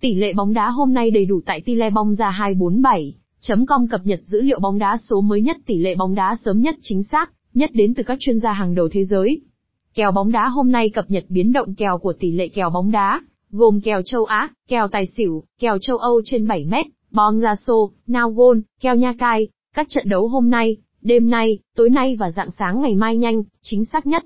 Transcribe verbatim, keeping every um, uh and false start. Tỷ lệ bóng đá hôm nay đầy đủ tại Tylebongda hai bốn bảy chấm com cập nhật dữ liệu bóng đá số mới nhất, tỷ lệ bóng đá sớm nhất, chính xác nhất đến từ các chuyên gia hàng đầu thế giới. Kèo bóng đá hôm nay cập nhật biến động kèo của tỷ lệ kèo bóng đá, gồm kèo châu Á, kèo tài xỉu, kèo châu Âu trên bảy mét, bongdaso, nowgoal, keonhacai. Các trận đấu hôm nay, đêm nay, tối nay và rạng sáng ngày mai nhanh, chính xác nhất.